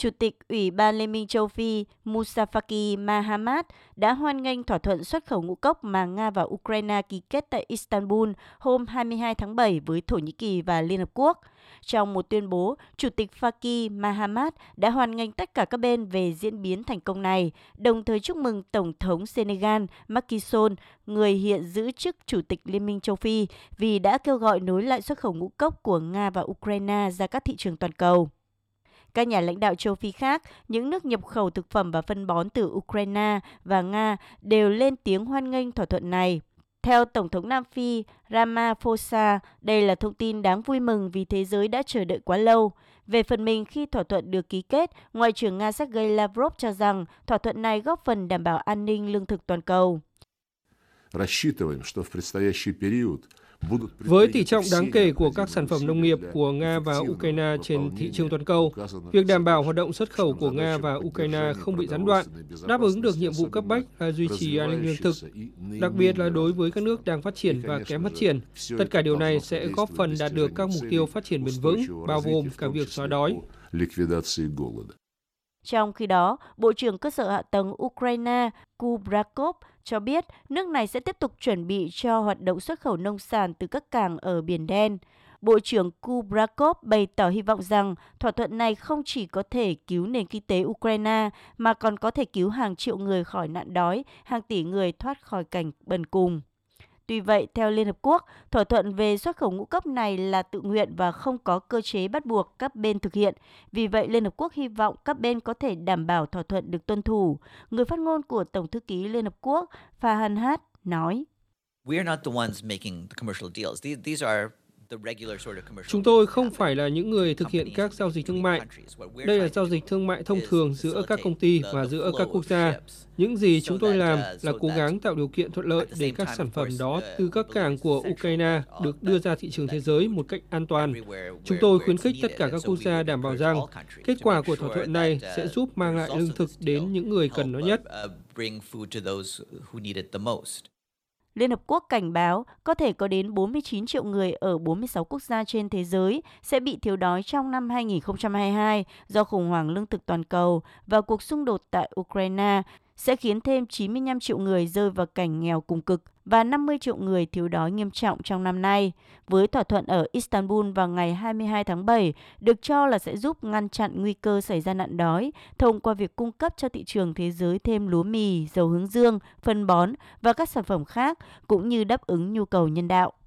Chủ tịch Ủy ban Liên minh châu Phi Moussa Faki Mahamat đã hoan nghênh thỏa thuận xuất khẩu ngũ cốc mà Nga và Ukraine ký kết tại Istanbul hôm 22 tháng 7 với Thổ Nhĩ Kỳ và Liên Hợp Quốc. Trong một tuyên bố, Chủ tịch Faki Mahamat đã hoan nghênh tất cả các bên về diễn biến thành công này, đồng thời chúc mừng Tổng thống Senegal Macky Sall, người hiện giữ chức Chủ tịch Liên minh châu Phi, vì đã kêu gọi nối lại xuất khẩu ngũ cốc của Nga và Ukraine ra các thị trường toàn cầu. Các nhà lãnh đạo châu Phi khác, những nước nhập khẩu thực phẩm và phân bón từ Ukraine và Nga đều lên tiếng hoan nghênh thỏa thuận này. Theo Tổng thống Nam Phi Ramaphosa, đây là thông tin đáng vui mừng vì thế giới đã chờ đợi quá lâu. Về phần mình, khi thỏa thuận được ký kết, Ngoại trưởng Nga Sergei Lavrov cho rằng thỏa thuận này góp phần đảm bảo an ninh lương thực toàn cầu. Với tỷ trọng đáng kể của các sản phẩm nông nghiệp của Nga và Ukraine trên thị trường toàn cầu, việc đảm bảo hoạt động xuất khẩu của Nga và Ukraine không bị gián đoạn, đáp ứng được nhiệm vụ cấp bách là duy trì an ninh lương thực, đặc biệt là đối với các nước đang phát triển và kém phát triển. Tất cả điều này sẽ góp phần đạt được các mục tiêu phát triển bền vững, bao gồm cả việc xóa đói. Trong khi đó, Bộ trưởng Cơ sở Hạ tầng Ukraine Kubrakov cho biết nước này sẽ tiếp tục chuẩn bị cho hoạt động xuất khẩu nông sản từ các cảng ở Biển Đen. Bộ trưởng Kubrakov bày tỏ hy vọng rằng thỏa thuận này không chỉ có thể cứu nền kinh tế Ukraine mà còn có thể cứu hàng triệu người khỏi nạn đói, hàng tỷ người thoát khỏi cảnh bần cùng. Tuy vậy, theo Liên Hợp Quốc, thỏa thuận về xuất khẩu ngũ cốc này là tự nguyện và không có cơ chế bắt buộc các bên thực hiện. Vì vậy, Liên Hợp Quốc hy vọng các bên có thể đảm bảo thỏa thuận được tuân thủ. Người phát ngôn của Tổng thư ký Liên Hợp Quốc Pha Hân Hát nói: Chúng tôi không phải là những người thực hiện các giao dịch thương mại. Đây là giao dịch thương mại thông thường giữa các công ty và giữa các quốc gia. Những gì chúng tôi làm là cố gắng tạo điều kiện thuận lợi để các sản phẩm đó từ các cảng của Ukraine được đưa ra thị trường thế giới một cách an toàn. Chúng tôi khuyến khích tất cả các quốc gia đảm bảo rằng kết quả của thỏa thuận này sẽ giúp mang lại lương thực đến những người cần nó nhất. Liên Hợp Quốc cảnh báo có thể có đến 49 triệu người ở 46 quốc gia trên thế giới sẽ bị thiếu đói trong năm 2022 do khủng hoảng lương thực toàn cầu và cuộc xung đột tại Ukraine sẽ khiến thêm 95 triệu người rơi vào cảnh nghèo cùng cực và 50 triệu người thiếu đói nghiêm trọng trong năm nay. Với thỏa thuận ở Istanbul vào ngày 22 tháng 7 được cho là sẽ giúp ngăn chặn nguy cơ xảy ra nạn đói thông qua việc cung cấp cho thị trường thế giới thêm lúa mì, dầu hướng dương, phân bón và các sản phẩm khác cũng như đáp ứng nhu cầu nhân đạo.